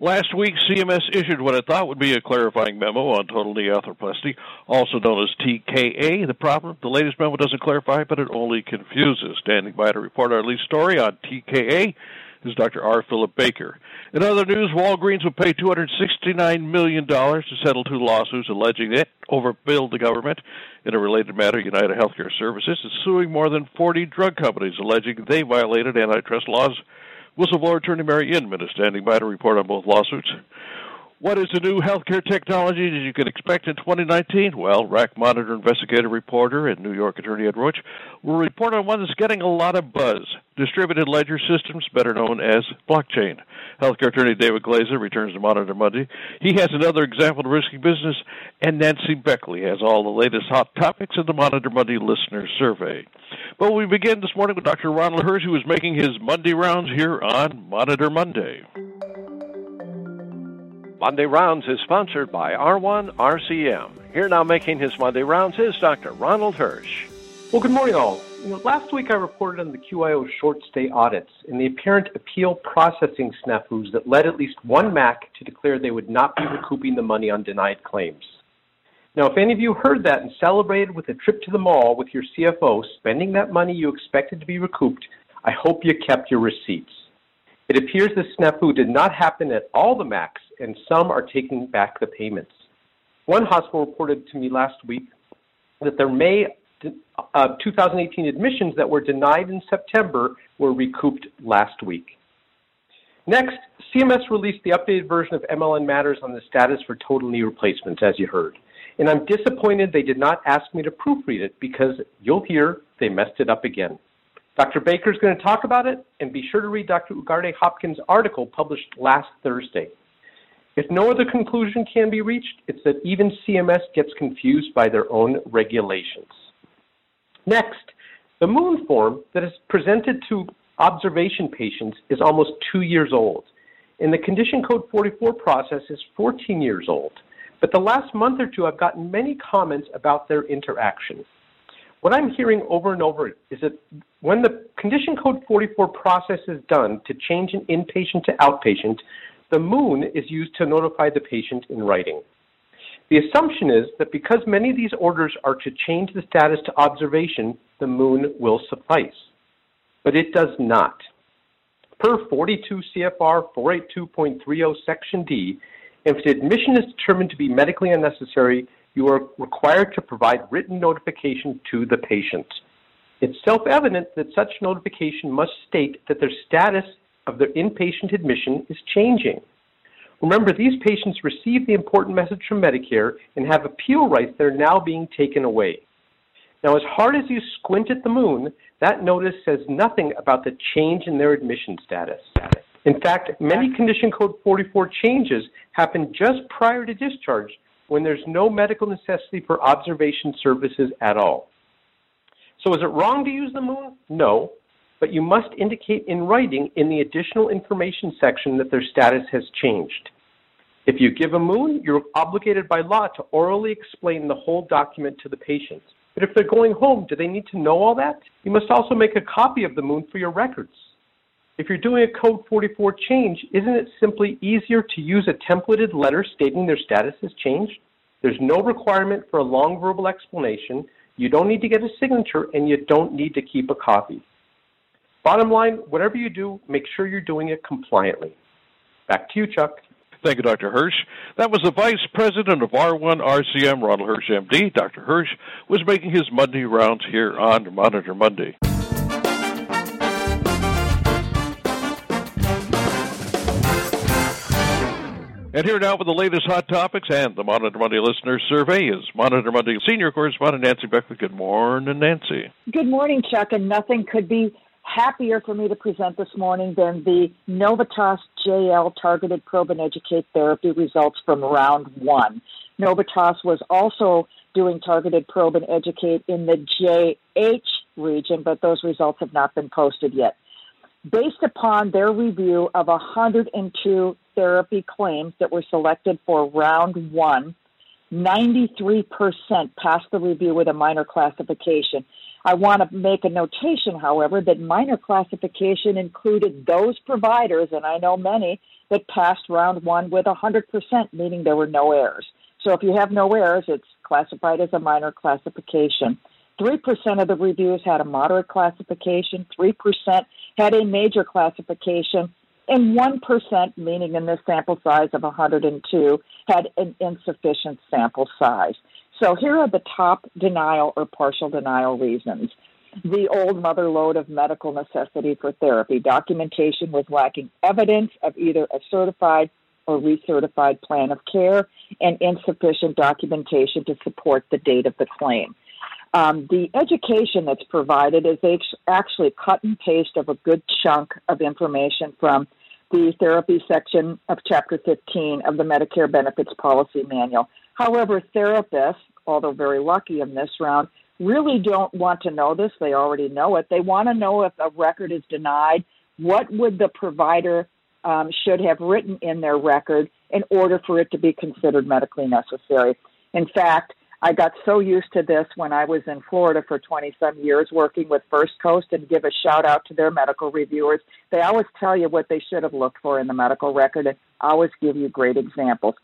Last week, CMS issued what it thought would be a clarifying memo on total knee arthroplasty, also known as TKA. The problem, the latest memo doesn't clarify, but it only confuses. Standing by to report our lead story on TKA is Dr. R. Philip Baker. In other news, Walgreens will pay $269 million to settle two lawsuits alleging it overbilled the government. In a related matter, United HealthCare Services is suing more than 40 drug companies alleging they violated antitrust laws. Whistleblower attorney Mary Inman is standing by to report on both lawsuits. What is the new healthcare technology that you can expect in 2019? Well, RAC Monitor investigative reporter and New York attorney Edward Roche will report on one that's getting a lot of buzz, distributed ledger systems, better known as blockchain. Healthcare attorney David Glaser returns to Monitor Monday. He has another example of risky business, and Nancy Beckley has all the latest hot topics in the Monitor Monday listener survey. But we begin this morning with Dr. Ronald Hirsch, who is making his Monday rounds here on Monitor Monday. Monday Rounds is sponsored by R1 RCM. Here now making his Monday Rounds is Dr. Ronald Hirsch. Well, good morning, all. Last week I reported on the QIO short-stay audits and the apparent appeal processing snafus that led at least one MAC to declare they would not be recouping the money on denied claims. Now, if any of you heard that and celebrated with a trip to the mall with your CFO spending that money you expected to be recouped, I hope you kept your receipts. It appears the snafu did not happen at all the MACs, and some are taking back the payments. One hospital reported to me last week that their May 2018 admissions that were denied in September were recouped last week. Next, CMS released the updated version of MLN Matters on the status for total knee replacements, as you heard. And I'm disappointed they did not ask me to proofread it because you'll hear they messed it up again. Dr. Baker is going to talk about it, and be sure to read Dr. Ugarte Hopkins' article published last Thursday. If no other conclusion can be reached, it's that even CMS gets confused by their own regulations. Next, the MOON form that is presented to observation patients is almost 2 years old, and the Condition Code 44 process is 14 years old. But the last month or two, I've gotten many comments about their interaction. What I'm hearing over and over is that when the Condition Code 44 process is done to change an inpatient to outpatient, the MOON is used to notify the patient in writing. The assumption is that because many of these orders are to change the status to observation, the MOON will suffice. But it does not. Per 42 CFR 482.30 Section D, if an admission is determined to be medically unnecessary, you are required to provide written notification to the patient. It's self-evident that such notification must state that their status of their inpatient admission is changing. Remember, these patients receive the important message from Medicare and have appeal rights that are now being taken away. Now, as hard as you squint at the MOON, that notice says nothing about the change in their admission status. In fact, many Condition Code 44 changes happen just prior to discharge, when there's no medical necessity for observation services at all. So is it wrong to use the MOON? No, but you must indicate in writing in the additional information section that their status has changed. If you give a MOON, you're obligated by law to orally explain the whole document to the patient. But if they're going home, do they need to know all that? You must also make a copy of the MOON for your records. If you're doing a Code 44 change, isn't it simply easier to use a templated letter stating their status has changed? There's no requirement for a long verbal explanation. You don't need to get a signature, and you don't need to keep a copy. Bottom line, whatever you do, make sure you're doing it compliantly. Back to you, Chuck. Thank you, Dr. Hirsch. That was the Vice President of R1 RCM, Ronald Hirsch, M.D. Dr. Hirsch was making his Monday rounds here on Monitor Monday. And here now with the latest hot topics and the Monitor Monday listener survey is Monitor Monday senior correspondent Nancy Beckley. Good morning, Nancy. Good morning, Chuck. And nothing could be happier for me to present this morning than the Novitas JL Targeted Probe and Educate Therapy results from round one. Novitas was also doing targeted probe and educate in the JH region, but those results have not been posted yet. Based upon their review of 102 therapy claims that were selected for round one, 93% passed the review with a minor classification. I want to make a notation, however, that minor classification included those providers, and I know many, that passed round one with 100%, meaning there were no errors. So if you have no errors, it's classified as a minor classification. 3% of the reviews had a moderate classification, 3% had a major classification, and 1%, meaning in this sample size of 102, had an insufficient sample size. So here are the top denial or partial denial reasons. The old mother lode of medical necessity for therapy. Documentation was lacking evidence of either a certified or recertified plan of care and insufficient documentation to support the date of the claim. The education that's provided is they actually cut and paste of a good chunk of information from the therapy section of Chapter 15 of the Medicare Benefits Policy Manual. However, therapists, although very lucky in this round, really don't want to know this. They already know it. They want to know if a record is denied, what would the provider should have written in their record in order for it to be considered medically necessary. In fact, I got so used to this when I was in Florida for 20-some years working with First Coast, and give a shout-out to their medical reviewers. They always tell you what they should have looked for in the medical record and always give you great examples.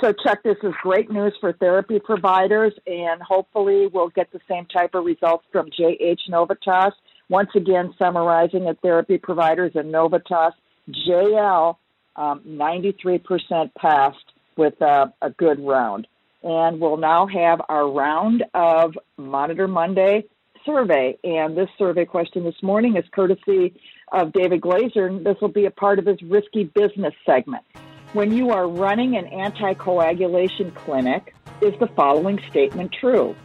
So, Chuck, this is great news for therapy providers, and hopefully we'll get the same type of results from JH Novitas. Once again, summarizing at therapy providers and Novitas, JL, 93% passed with a good round. And we'll now have our round of Monitor Monday survey. And this survey question this morning is courtesy of David Glaser, and this will be a part of his Risky Business segment. When you are running an anticoagulation clinic, is the following statement true?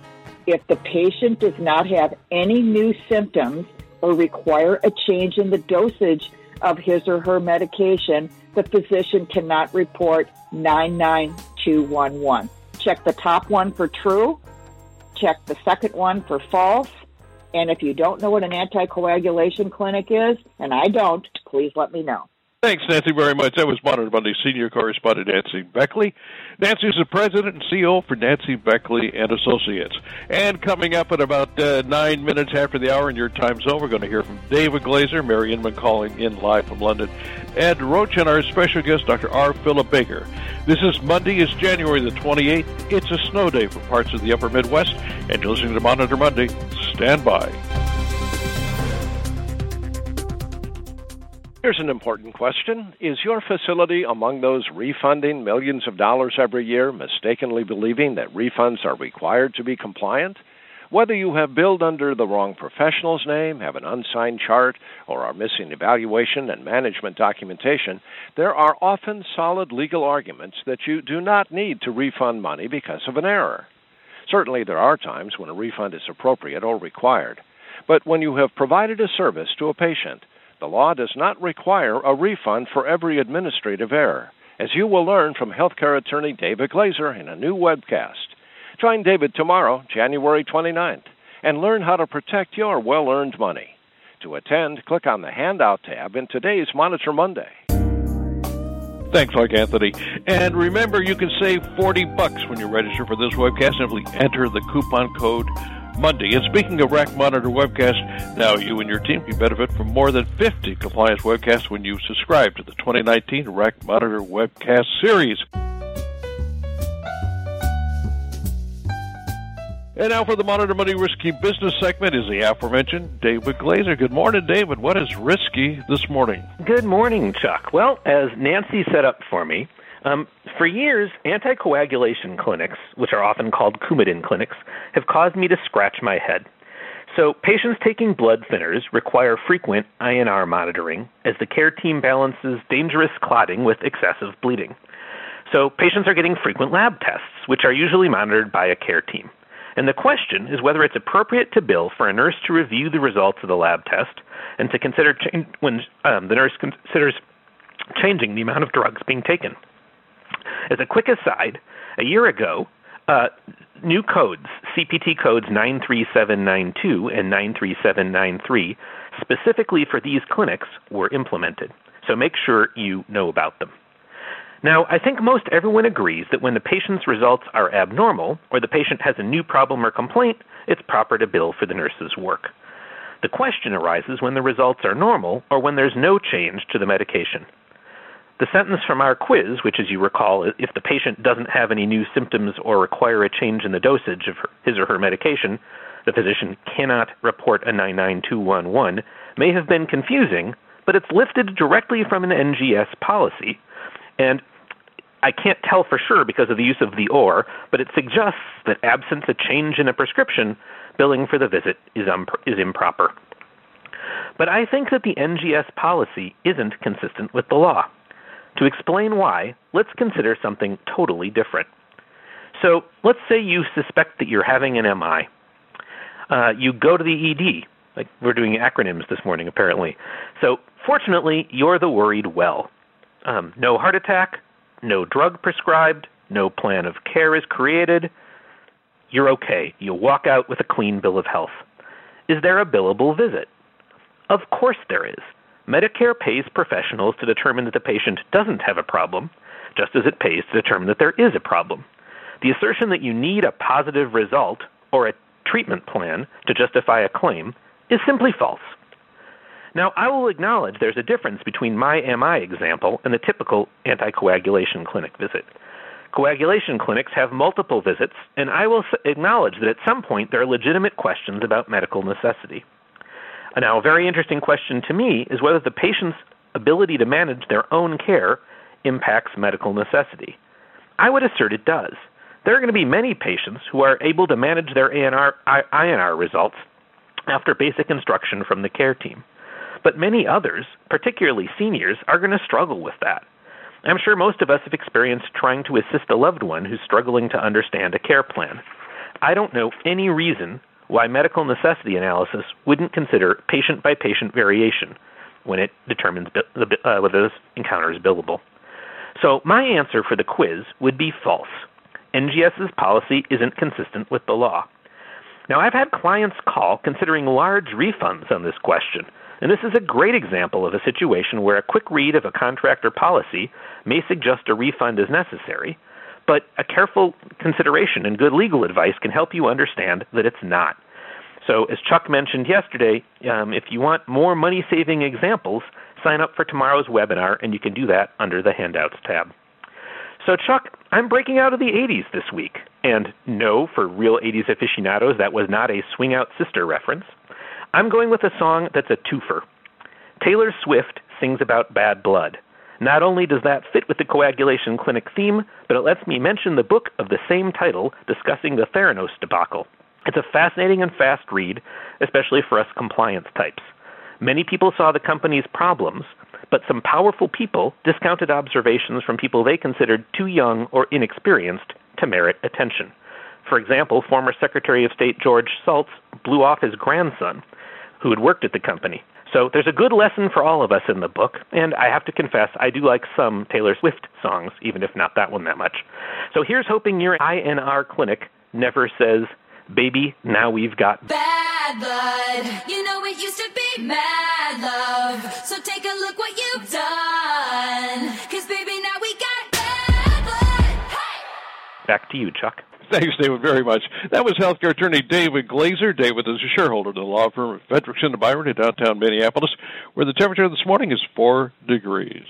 If the patient does not have any new symptoms or require a change in the dosage of his or her medication, the physician cannot report 99211. Check the top one for true, check the second one for false, and if you don't know what an anticoagulation clinic is, and I don't, please let me know. Thanks, Nancy, very much. That was Monitor Monday senior correspondent Nancy Beckley. Nancy is the president and CEO for Nancy Beckley and Associates. And coming up at about 9 minutes after the hour in your time zone, we're going to hear from David Glaser, Mary Inman calling in live from London, Ed Roche, and our special guest, Dr. R. Philip Baker. This is Monday. It's January the 28th. It's a snow day for parts of the upper Midwest. And you're listening to Monitor Monday. Stand by. Here's an important question. Is your facility among those refunding millions of dollars every year, mistakenly believing that refunds are required to be compliant? Whether you have billed under the wrong professional's name, have an unsigned chart, or are missing evaluation and management documentation, there are often solid legal arguments that you do not need to refund money because of an error. Certainly there are times when a refund is appropriate or required. But when you have provided a service to a patient, the law does not require a refund for every administrative error, as you will learn from healthcare attorney David Glaser in a new webcast. Join David tomorrow, January 29th, and learn how to protect your well-earned money. To attend, click on the handout tab in today's Monitor Monday. Thanks, Mark Anthony. And remember, you can save $40 when you register for this webcast. Simply enter the coupon code Monday. And speaking of RAC Monitor webcast, now you and your team can benefit from more than 50 compliance webcasts when you subscribe to the 2019 RAC Monitor webcast series. And now for the Monitor Money Risky Business segment is the aforementioned David Glaser. Good morning, David. What is risky this morning? Good morning, Chuck. Well, as Nancy set up for me, for years, anticoagulation clinics, which are often called Coumadin clinics, have caused me to scratch my head. So patients taking blood thinners require frequent INR monitoring as the care team balances dangerous clotting with excessive bleeding. So patients are getting frequent lab tests, which are usually monitored by a care team. And the question is whether it's appropriate to bill for a nurse to review the results of the lab test and to consider when the nurse considers changing the amount of drugs being taken. As a quick aside, a year ago, new codes, CPT codes 93792 and 93793, specifically for these clinics, were implemented. So make sure you know about them. Now, I think most everyone agrees that when the patient's results are abnormal or the patient has a new problem or complaint, it's proper to bill for the nurse's work. The question arises when the results are normal or when there's no change to the medication. The sentence from our quiz, which, as you recall, if the patient doesn't have any new symptoms or require a change in the dosage of his or her medication, the physician cannot report a 99211, may have been confusing, but it's lifted directly from an NGS policy. And I can't tell for sure because of the use of the or, but it suggests that absent a change in a prescription, billing for the visit is improper. But I think that the NGS policy isn't consistent with the law. To explain why, let's consider something totally different. So let's say you suspect that you're having an MI. You go to the ED. Like, we're doing acronyms this morning, apparently. So fortunately, you're the worried well. No heart attack, no drug prescribed, no plan of care is created. You're okay. You walk out with a clean bill of health. Is there a billable visit? Of course there is. Medicare pays professionals to determine that the patient doesn't have a problem, just as it pays to determine that there is a problem. The assertion that you need a positive result or a treatment plan to justify a claim is simply false. Now, I will acknowledge there's a difference between my MI example and the typical anticoagulation clinic visit. Coagulation clinics have multiple visits, and I will acknowledge that at some point there are legitimate questions about medical necessity. Now, a very interesting question to me is whether the patient's ability to manage their own care impacts medical necessity. I would assert it does. There are going to be many patients who are able to manage their INR results after basic instruction from the care team. But many others, particularly seniors, are going to struggle with that. I'm sure most of us have experienced trying to assist a loved one who's struggling to understand a care plan. I don't know any reason why medical necessity analysis wouldn't consider patient-by-patient variation when it determines whether this encounter is billable. So my answer for the quiz would be false. NGS's policy isn't consistent with the law. Now, I've had clients call considering large refunds on this question, and this is a great example of a situation where a quick read of a contract or policy may suggest a refund is necessary, but a careful consideration and good legal advice can help you understand that it's not. So as Chuck mentioned yesterday, if you want more money-saving examples, sign up for tomorrow's webinar, and you can do that under the Handouts tab. So Chuck, I'm breaking out of the 80s this week. And no, for real 80s aficionados, that was not a Swing Out Sister reference. I'm going with a song that's a twofer. Taylor Swift sings about bad blood. Not only does that fit with the coagulation clinic theme, but it lets me mention the book of the same title discussing the Theranos debacle. It's a fascinating and fast read, especially for us compliance types. Many people saw the company's problems, but some powerful people discounted observations from people they considered too young or inexperienced to merit attention. For example, former Secretary of State George Schultz blew off his grandson, who had worked at the company. So there's a good lesson for all of us in the book, and I have to confess, I do like some Taylor Swift songs, even if not that one that much. So here's hoping your INR clinic never says, "Baby, now we've got bad blood. You know it used to be mad love. So take a look what you've done. 'Cause baby, now we got bad blood." Hey! Back to you, Chuck. Thanks, David, very much. That was healthcare attorney David Glaser. David is a shareholder of the law firm of Fedrickson and Byron in downtown Minneapolis, where the temperature this morning is 4 degrees.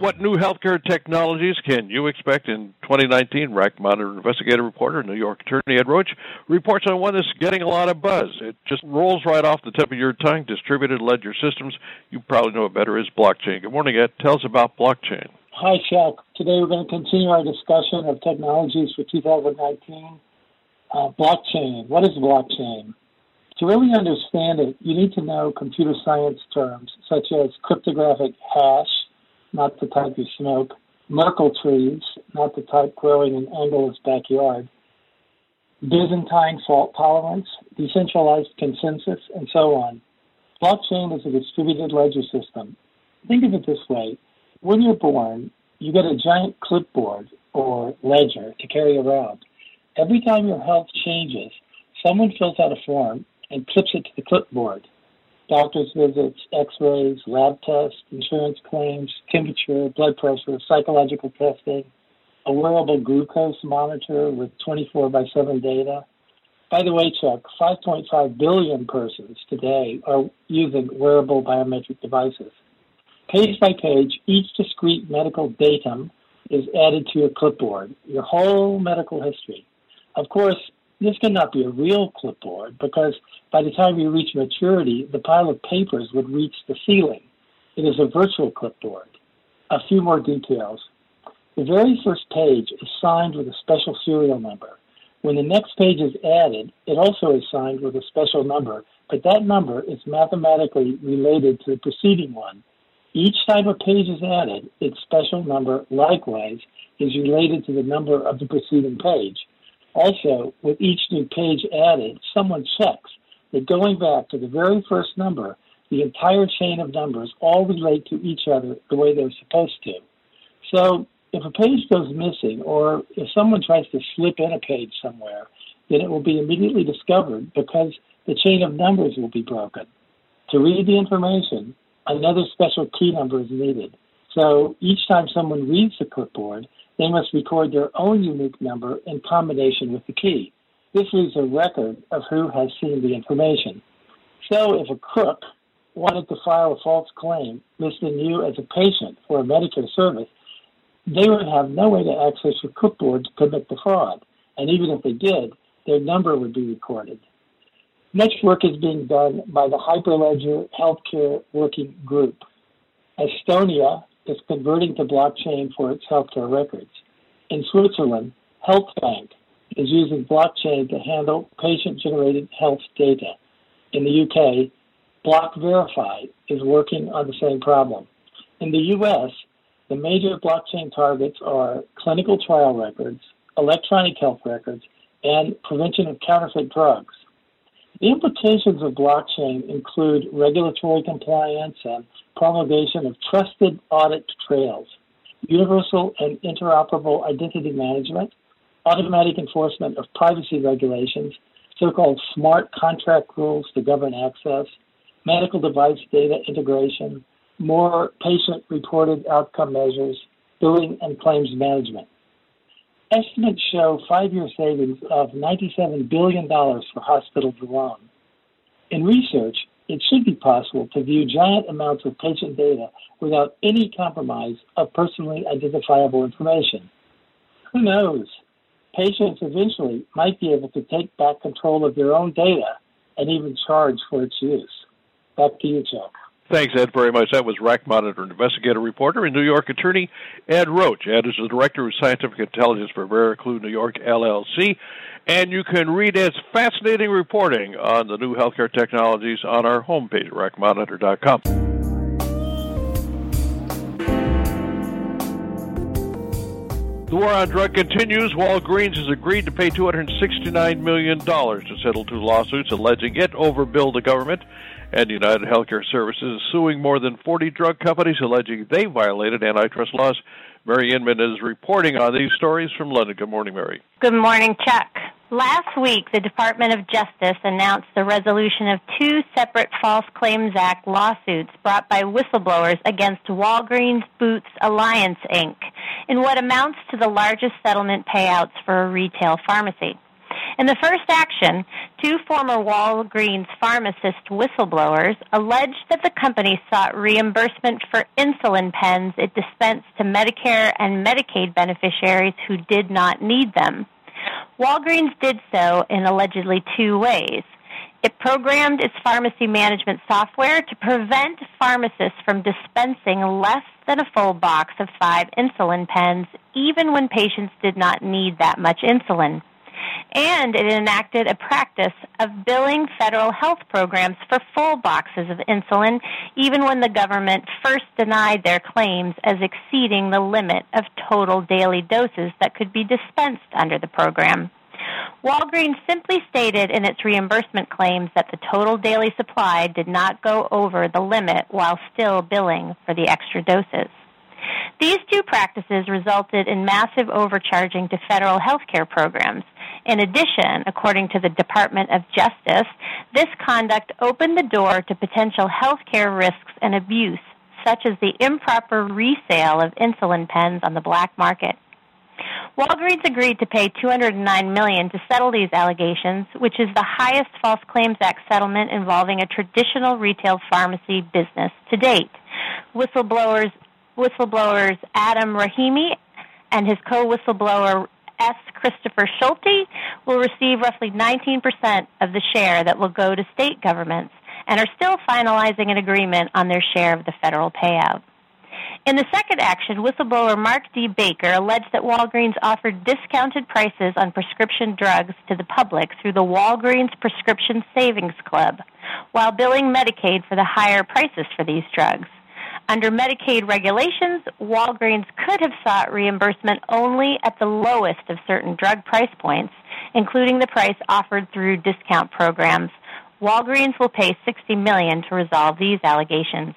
What new healthcare technologies can you expect in 2019? RAC Monitor investigative reporter, New York attorney Ed Roche, reports on one that's getting a lot of buzz. It just rolls right off the tip of your tongue. Distributed ledger systems, you probably know it better, is blockchain. Good morning, Ed. Tell us about blockchain. Hi, Chuck. Today we're going to continue our discussion of technologies for 2019. Blockchain. What is blockchain? To really understand it, you need to know computer science terms such as cryptographic hash, not the type you smoke, Merkle trees, not the type growing in Engel's backyard, Byzantine fault tolerance, decentralized consensus, and so on. Blockchain is a distributed ledger system. Think of it this way. When you're born, you get a giant clipboard or ledger to carry around. Every time your health changes, someone fills out a form and clips it to the clipboard. Doctor's visits, x-rays, lab tests, insurance claims, temperature, blood pressure, psychological testing, a wearable glucose monitor with 24/7 data. By the way, Chuck, 5.5 billion persons today are using wearable biometric devices. Page by page, each discrete medical datum is added to your clipboard, your whole medical history. Of course, this cannot be a real clipboard because by the time you reach maturity, the pile of papers would reach the ceiling. It is a virtual clipboard. A few more details. The very first page is signed with a special serial number. When the next page is added, it also is signed with a special number, but that number is mathematically related to the preceding one. Each time a page is added, its special number, likewise, is related to the number of the preceding page. Also, with each new page added, someone checks that going back to the very first number, the entire chain of numbers all relate to each other the way they're supposed to. So if a page goes missing or if someone tries to slip in a page somewhere, then it will be immediately discovered because the chain of numbers will be broken. To read the information, another special key number is needed. So each time someone reads the clipboard, they must record their own unique number in combination with the key. This leaves a record of who has seen the information. So if a crook wanted to file a false claim listing you as a patient for a Medicare service, they would have no way to access your clipboard to commit the fraud. And even if they did, their number would be recorded. Much work is being done by the Hyperledger Healthcare Working Group. Estonia is converting to blockchain for its healthcare records. In Switzerland, HealthBank is using blockchain to handle patient-generated health data. In the UK, Block Verify is working on the same problem. In the US, the major blockchain targets are clinical trial records, electronic health records, and prevention of counterfeit drugs. The implications of blockchain include regulatory compliance and promulgation of trusted audit trails, universal and interoperable identity management, automatic enforcement of privacy regulations, so-called smart contract rules to govern access, medical device data integration, more patient-reported outcome measures, billing and claims management. Estimates show five-year savings of $97 billion for hospitals alone. In research, it should be possible to view giant amounts of patient data without any compromise of personally identifiable information. Who knows? Patients eventually might be able to take back control of their own data and even charge for its use. Back to you, Chuck. Thanks, Ed, very much. That was RAC Monitor investigative reporter and New York attorney Ed Roche. Ed is the director of scientific intelligence for Veraclue New York, LLC. And you can read Ed's fascinating reporting on the new healthcare technologies on our homepage, racmonitor.com. The war on drug continues. Walgreens has agreed to pay $269 million to settle two lawsuits alleging it overbilled the government, and United HealthCare Services is suing more than 40 drug companies alleging they violated antitrust laws. Mary Inman is reporting on these stories from London. Good morning, Mary. Good morning, Chuck. Last week, the Department of Justice announced the resolution of two separate False Claims Act lawsuits brought by whistleblowers against Walgreens Boots Alliance, Inc., in what amounts to the largest settlement payouts for a retail pharmacy. In the first action, two former Walgreens pharmacist whistleblowers alleged that the company sought reimbursement for insulin pens it dispensed to Medicare and Medicaid beneficiaries who did not need them. Walgreens did so in allegedly two ways. It programmed its pharmacy management software to prevent pharmacists from dispensing less than a full box of 5 insulin pens, even when patients did not need that much insulin. and it enacted a practice of billing federal health programs for full boxes of insulin, even when the government first denied their claims as exceeding the limit of total daily doses that could be dispensed under the program. Walgreens simply stated in its reimbursement claims that the total daily supply did not go over the limit while still billing for the extra doses. These two practices resulted in massive overcharging to federal health care programs. In addition, according to the Department of Justice, this conduct opened the door to potential health care risks and abuse, such as the improper resale of insulin pens on the black market. Walgreens agreed to pay $209 million to settle these allegations, which is the highest False Claims Act settlement involving a traditional retail pharmacy business to date. Whistleblowers Adam Rahimi and his co-whistleblower S. Christopher Schulte will receive roughly 19% of the share that will go to state governments and are still finalizing an agreement on their share of the federal payout. In the second action, whistleblower Mark D. Baker alleged that Walgreens offered discounted prices on prescription drugs to the public through the Walgreens Prescription Savings Club, while billing Medicaid for the higher prices for these drugs. Under Medicaid regulations, Walgreens could have sought reimbursement only at the lowest of certain drug price points, including the price offered through discount programs. Walgreens will pay $60 million to resolve these allegations.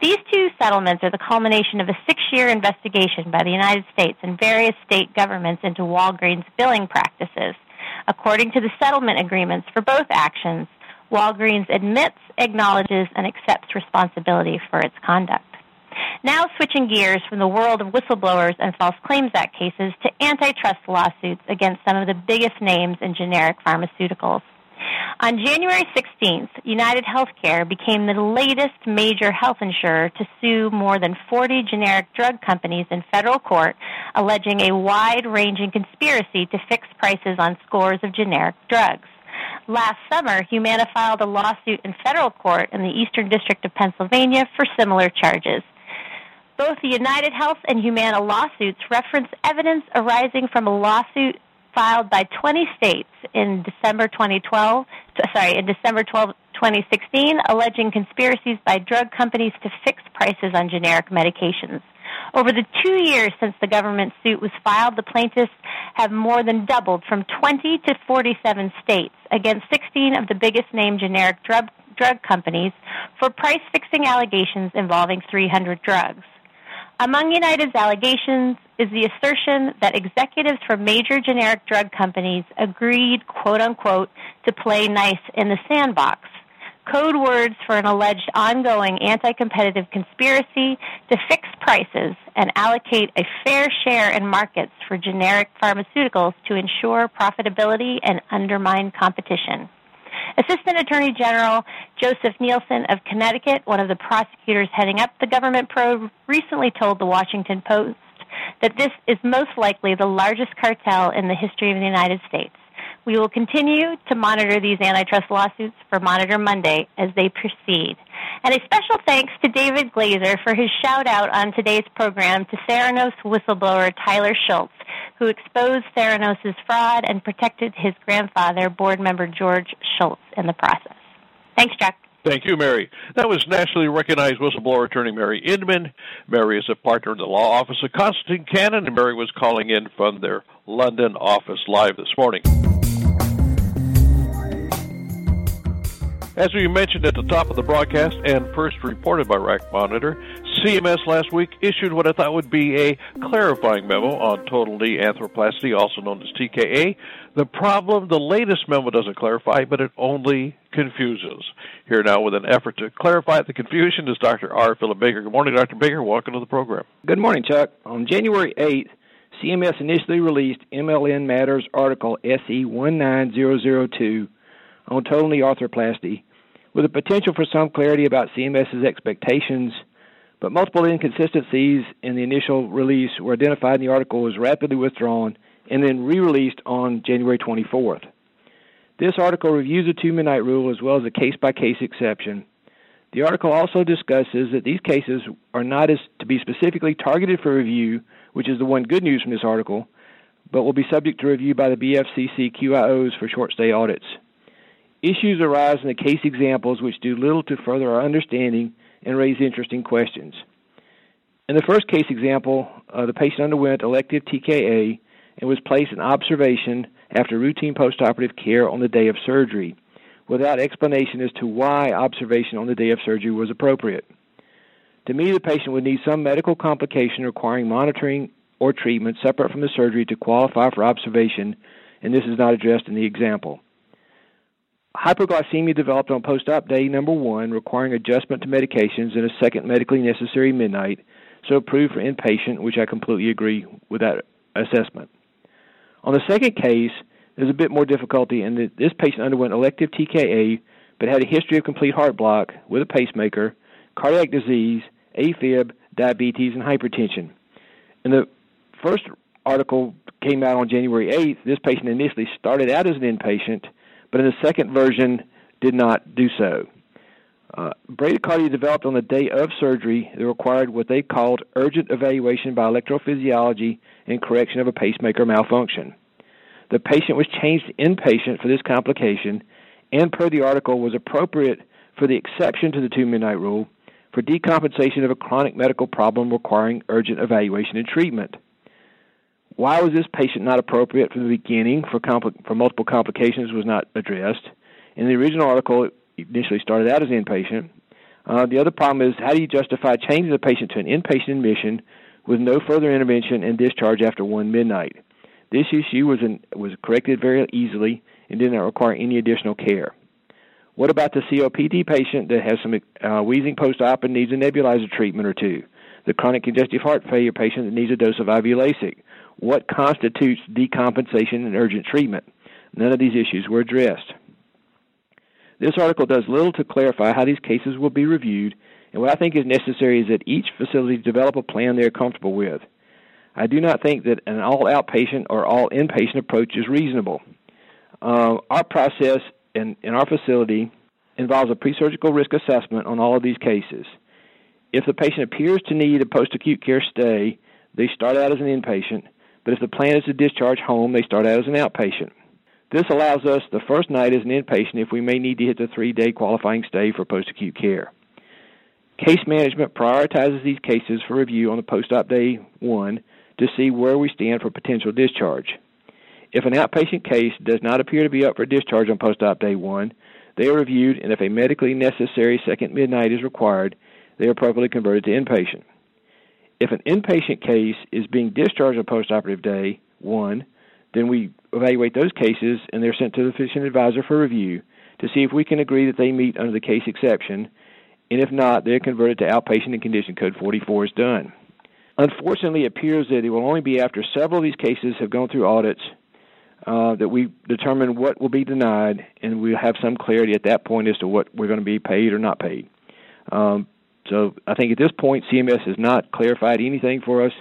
These two settlements are the culmination of a 6-year investigation by the United States and various state governments into Walgreens' billing practices. According to the settlement agreements for both actions, Walgreens admits, acknowledges, and accepts responsibility for its conduct. Now switching gears from the world of whistleblowers and False Claims Act cases to antitrust lawsuits against some of the biggest names in generic pharmaceuticals. On January 16th, United HealthCare became the latest major health insurer to sue more than 40 generic drug companies in federal court, alleging a wide-ranging conspiracy to fix prices on scores of generic drugs. Last summer, Humana filed a lawsuit in federal court in the Eastern District of Pennsylvania for similar charges. Both the United Health and Humana lawsuits reference evidence arising from a lawsuit filed by 20 states in December 2016, alleging conspiracies by drug companies to fix prices on generic medications. Over the 2 years since the government suit was filed, the plaintiffs have more than doubled from 20 to 47 states against 16 of the biggest name generic drug companies for price-fixing allegations involving 300 drugs. Among United's allegations is the assertion that executives from major generic drug companies agreed, quote-unquote, to play nice in the sandbox, code words for an alleged ongoing anti-competitive conspiracy to fix prices and allocate a fair share in markets for generic pharmaceuticals to ensure profitability and undermine competition. Assistant Attorney General Joseph Nielsen of Connecticut, one of the prosecutors heading up the government probe, recently told the Washington Post that this is most likely the largest cartel in the history of the United States. We will continue to monitor these antitrust lawsuits for Monitor Monday as they proceed. And a special thanks to David Glaser for his shout-out on today's program to Theranos whistleblower Tyler Schultz, who exposed Theranos' fraud and protected his grandfather, board member George Schultz, in the process. Thanks, Chuck. Thank you, Mary. That was nationally recognized whistleblower attorney Mary Inman. Mary is a partner in the law office of Constantine Cannon, and Mary was calling in from their London office live this morning. As we mentioned at the top of the broadcast and first reported by RAC Monitor, CMS last week issued what I thought would be a clarifying memo on total knee arthroplasty, also known as TKA. The problem, the latest memo doesn't clarify, but it only confuses. Here now with an effort to clarify the confusion is Dr. R. Philip Baker. Good morning, Dr. Baker. Welcome to the program. Good morning, Chuck. On January 8th, CMS initially released MLN Matters Article SE 19002 on total knee arthroplasty, with the potential for some clarity about CMS's expectations, but multiple inconsistencies in the initial release were identified in the article was rapidly withdrawn and then re-released on January 24th. This article reviews the two-midnight rule as well as a case-by-case exception. The article also discusses that these cases are not as to be specifically targeted for review, which is the one good news from this article, but will be subject to review by the BFCC QIOs for short-stay audits. Issues arise in the case examples which do little to further our understanding and raise interesting questions. In the first case example, the patient underwent elective TKA and was placed in observation after routine postoperative care on the day of surgery, without explanation as to why observation on the day of surgery was appropriate. To me, the patient would need some medical complication requiring monitoring or treatment separate from the surgery to qualify for observation, and this is not addressed in the example. Hyperglycemia developed on post-op day number 1, requiring adjustment to medications and a second medically necessary midnight, so approved for inpatient, which I completely agree with that assessment. On the second case, there's a bit more difficulty in that this patient underwent elective TKA, but had a history of complete heart block with a pacemaker, cardiac disease, AFib, diabetes, and hypertension. In the first article came out on January 8th, this patient initially started out as an inpatient, but in the second version did not do so. Bradycardia developed on the day of surgery that required what they called urgent evaluation by electrophysiology and correction of a pacemaker malfunction. The patient was changed inpatient for this complication and, per the article, was appropriate for the exception to the 2-midnight rule for decompensation of a chronic medical problem requiring urgent evaluation and treatment. Why was this patient not appropriate from the beginning for multiple complications was not addressed. In the original article, it initially started out as inpatient. The other problem is, how do you justify changing the patient to an inpatient admission with no further intervention and discharge after 1 midnight? This issue was corrected very easily and did not require any additional care. What about the COPD patient that has some wheezing post-op and needs a nebulizer treatment or two? The chronic congestive heart failure patient that needs a dose of IV LASIK? What constitutes decompensation and urgent treatment? None of these issues were addressed. This article does little to clarify how these cases will be reviewed, and what I think is necessary is that each facility develop a plan they are comfortable with. I do not think that an all-outpatient or all-inpatient approach is reasonable. Our process in our facility involves a pre-surgical risk assessment on all of these cases. If the patient appears to need a post-acute care stay, they start out as an inpatient, but if the plan is to discharge home, they start out as an outpatient. This allows us the first night as an inpatient if we may need to hit the 3-day qualifying stay for post-acute care. Case management prioritizes these cases for review on the post-op day 1 to see where we stand for potential discharge. If an outpatient case does not appear to be up for discharge on post-op day 1, they are reviewed, and if a medically necessary second midnight is required, they are appropriately converted to inpatient. If an inpatient case is being discharged on post-operative day 1, then we evaluate those cases and they're sent to the physician advisor for review to see if we can agree that they meet under the case exception, and if not, they're converted to outpatient and condition code 44 is done. Unfortunately, it appears that it will only be after several of these cases have gone through audits that we determine what will be denied, and we'll have some clarity at that point as to what we're going to be paid or not paid. So I think at this point, CMS has not clarified anything for us,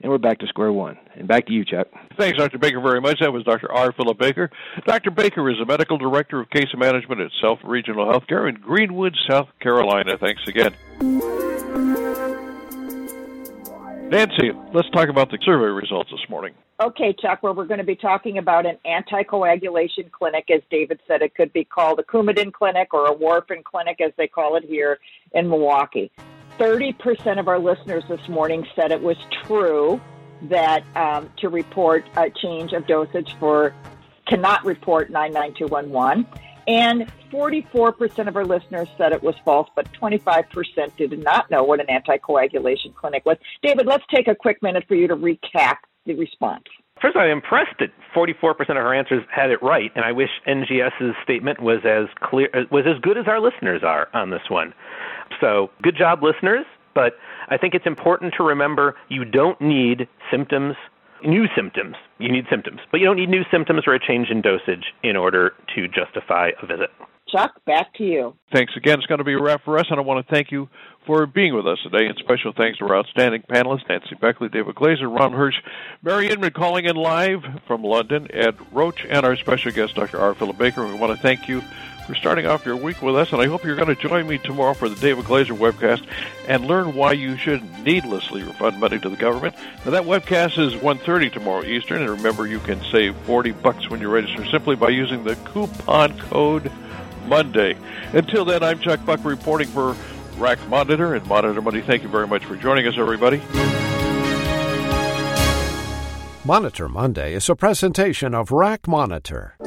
and we're back to square one. And back to you, Chuck. Thanks, Dr. Baker, very much. That was Dr. R. Philip Baker. Dr. Baker is the Medical Director of Case Management at Self Regional Healthcare in Greenwood, South Carolina. Thanks again. Nancy, let's talk about the survey results this morning. Okay, Chuck, well, we're going to be talking about an anticoagulation clinic, as David said. It could be called a Coumadin clinic or a warfarin clinic, as they call it here in Milwaukee. 30% of our listeners this morning said it was true that to report a change of dosage for cannot report 99211. And 44% of our listeners said it was false, but 25% did not know what an anticoagulation clinic was. David, let's take a quick minute for you to recap the response. First, I'm impressed that 44% of our answers had it right, and I wish NGS's statement was as clear, was as good as our listeners are on this one. So, good job, listeners, but I think it's important to remember you don't need symptoms. New symptoms. You need symptoms, but you don't need new symptoms or a change in dosage in order to justify a visit. Chuck, back to you. Thanks again. It's going to be a wrap for us, and I want to thank you for being with us today. And special thanks to our outstanding panelists, Nancy Beckley, David Glaser, Ron Hirsch, Mary Inman calling in live from London, Ed Roche, and our special guest, Dr. R. Philip Baker. We want to thank you for starting off your week with us, and I hope you're going to join me tomorrow for the David Glaser webcast and learn why you shouldn't needlessly refund money to the government. Now, that webcast is 1:30 tomorrow Eastern, and remember, you can save $40 when you register simply by using the coupon code Monday. Until then, I'm Chuck Buck reporting for RAC Monitor and Monitor Monday. Thank you very much for joining us, everybody. Monitor Monday is a presentation of RAC Monitor.